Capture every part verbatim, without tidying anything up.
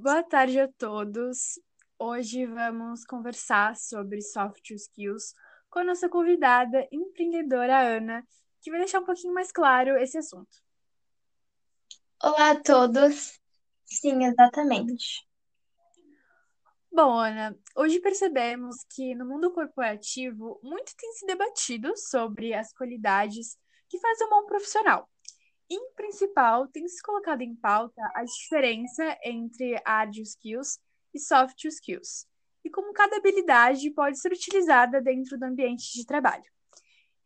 Boa tarde a todos. Hoje vamos conversar sobre soft skills com a nossa convidada empreendedora Ana, que vai deixar um pouquinho mais claro esse assunto. Olá a todos. Sim, exatamente. Bom, Ana, hoje percebemos que no mundo corporativo muito tem se debatido sobre as qualidades que fazem um bom profissional. Em principal, tem se colocado em pauta a diferença entre hard skills e soft skills, e como cada habilidade pode ser utilizada dentro do ambiente de trabalho.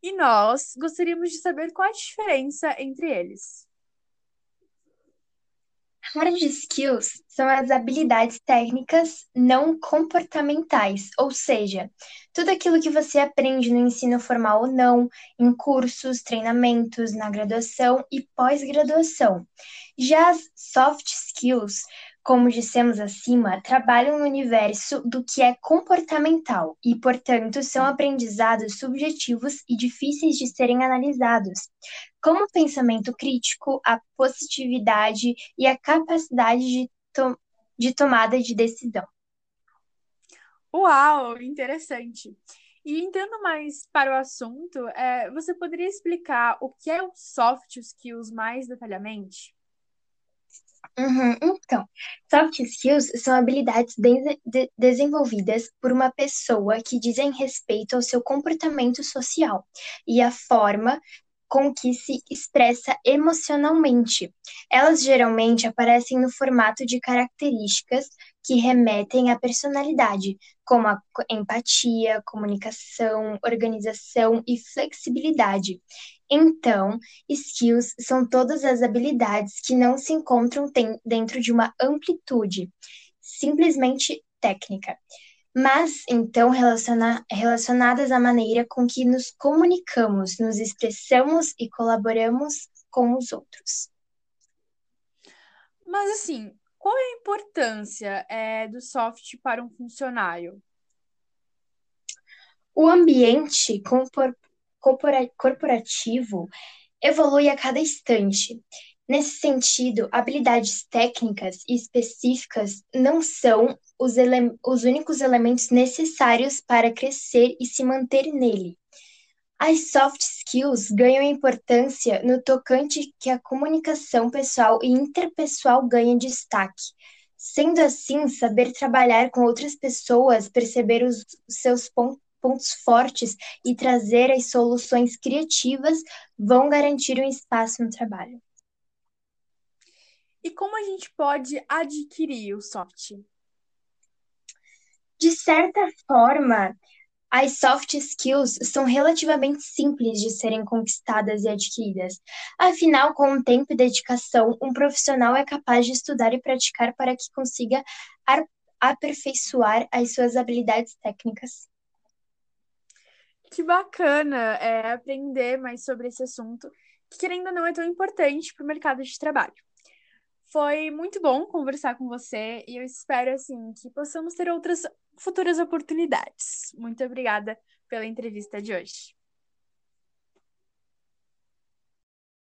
E nós gostaríamos de saber qual a diferença entre eles. Hard skills são as habilidades técnicas não comportamentais, ou seja, tudo aquilo que você aprende no ensino formal ou não, em cursos, treinamentos, na graduação e pós-graduação. Já as soft skills, como dissemos acima, trabalham no universo do que é comportamental e, portanto, são aprendizados subjetivos e difíceis de serem analisados, como o pensamento crítico, a positividade e a capacidade de, to- de tomada de decisão. Uau, interessante! E entrando mais para o assunto, é, você poderia explicar o que é o soft skills mais detalhadamente? Uhum. Então, soft skills são habilidades de- de- desenvolvidas por uma pessoa que dizem respeito ao seu comportamento social e à forma com que se expressa emocionalmente. Elas geralmente aparecem no formato de características que remetem à personalidade, como a co- empatia, comunicação, organização e flexibilidade. Então, skills são todas as habilidades que não se encontram ten- dentro de uma amplitude simplesmente técnica, mas então relaciona- relacionadas à maneira com que nos comunicamos, nos expressamos e colaboramos com os outros. Mas assim, qual é a importância, é, do soft para um funcionário? O ambiente compor- corpora- corporativo evolui a cada instante. Nesse sentido, habilidades técnicas e específicas não são os, ele- os únicos elementos necessários para crescer e se manter nele. As soft skills ganham importância no tocante que a comunicação pessoal e interpessoal ganha destaque. Sendo assim, saber trabalhar com outras pessoas, perceber os seus pon- pontos fortes e trazer as soluções criativas vão garantir um espaço no trabalho. E como a gente pode adquirir o soft? De certa forma, as soft skills são relativamente simples de serem conquistadas e adquiridas. Afinal, com o tempo e dedicação, um profissional é capaz de estudar e praticar para que consiga ar- aperfeiçoar as suas habilidades técnicas. Que bacana, é, aprender mais sobre esse assunto, que querendo ou não é tão importante para o mercado de trabalho. Foi muito bom conversar com você e eu espero assim que possamos ter outras futuras oportunidades. Muito obrigada pela entrevista de hoje.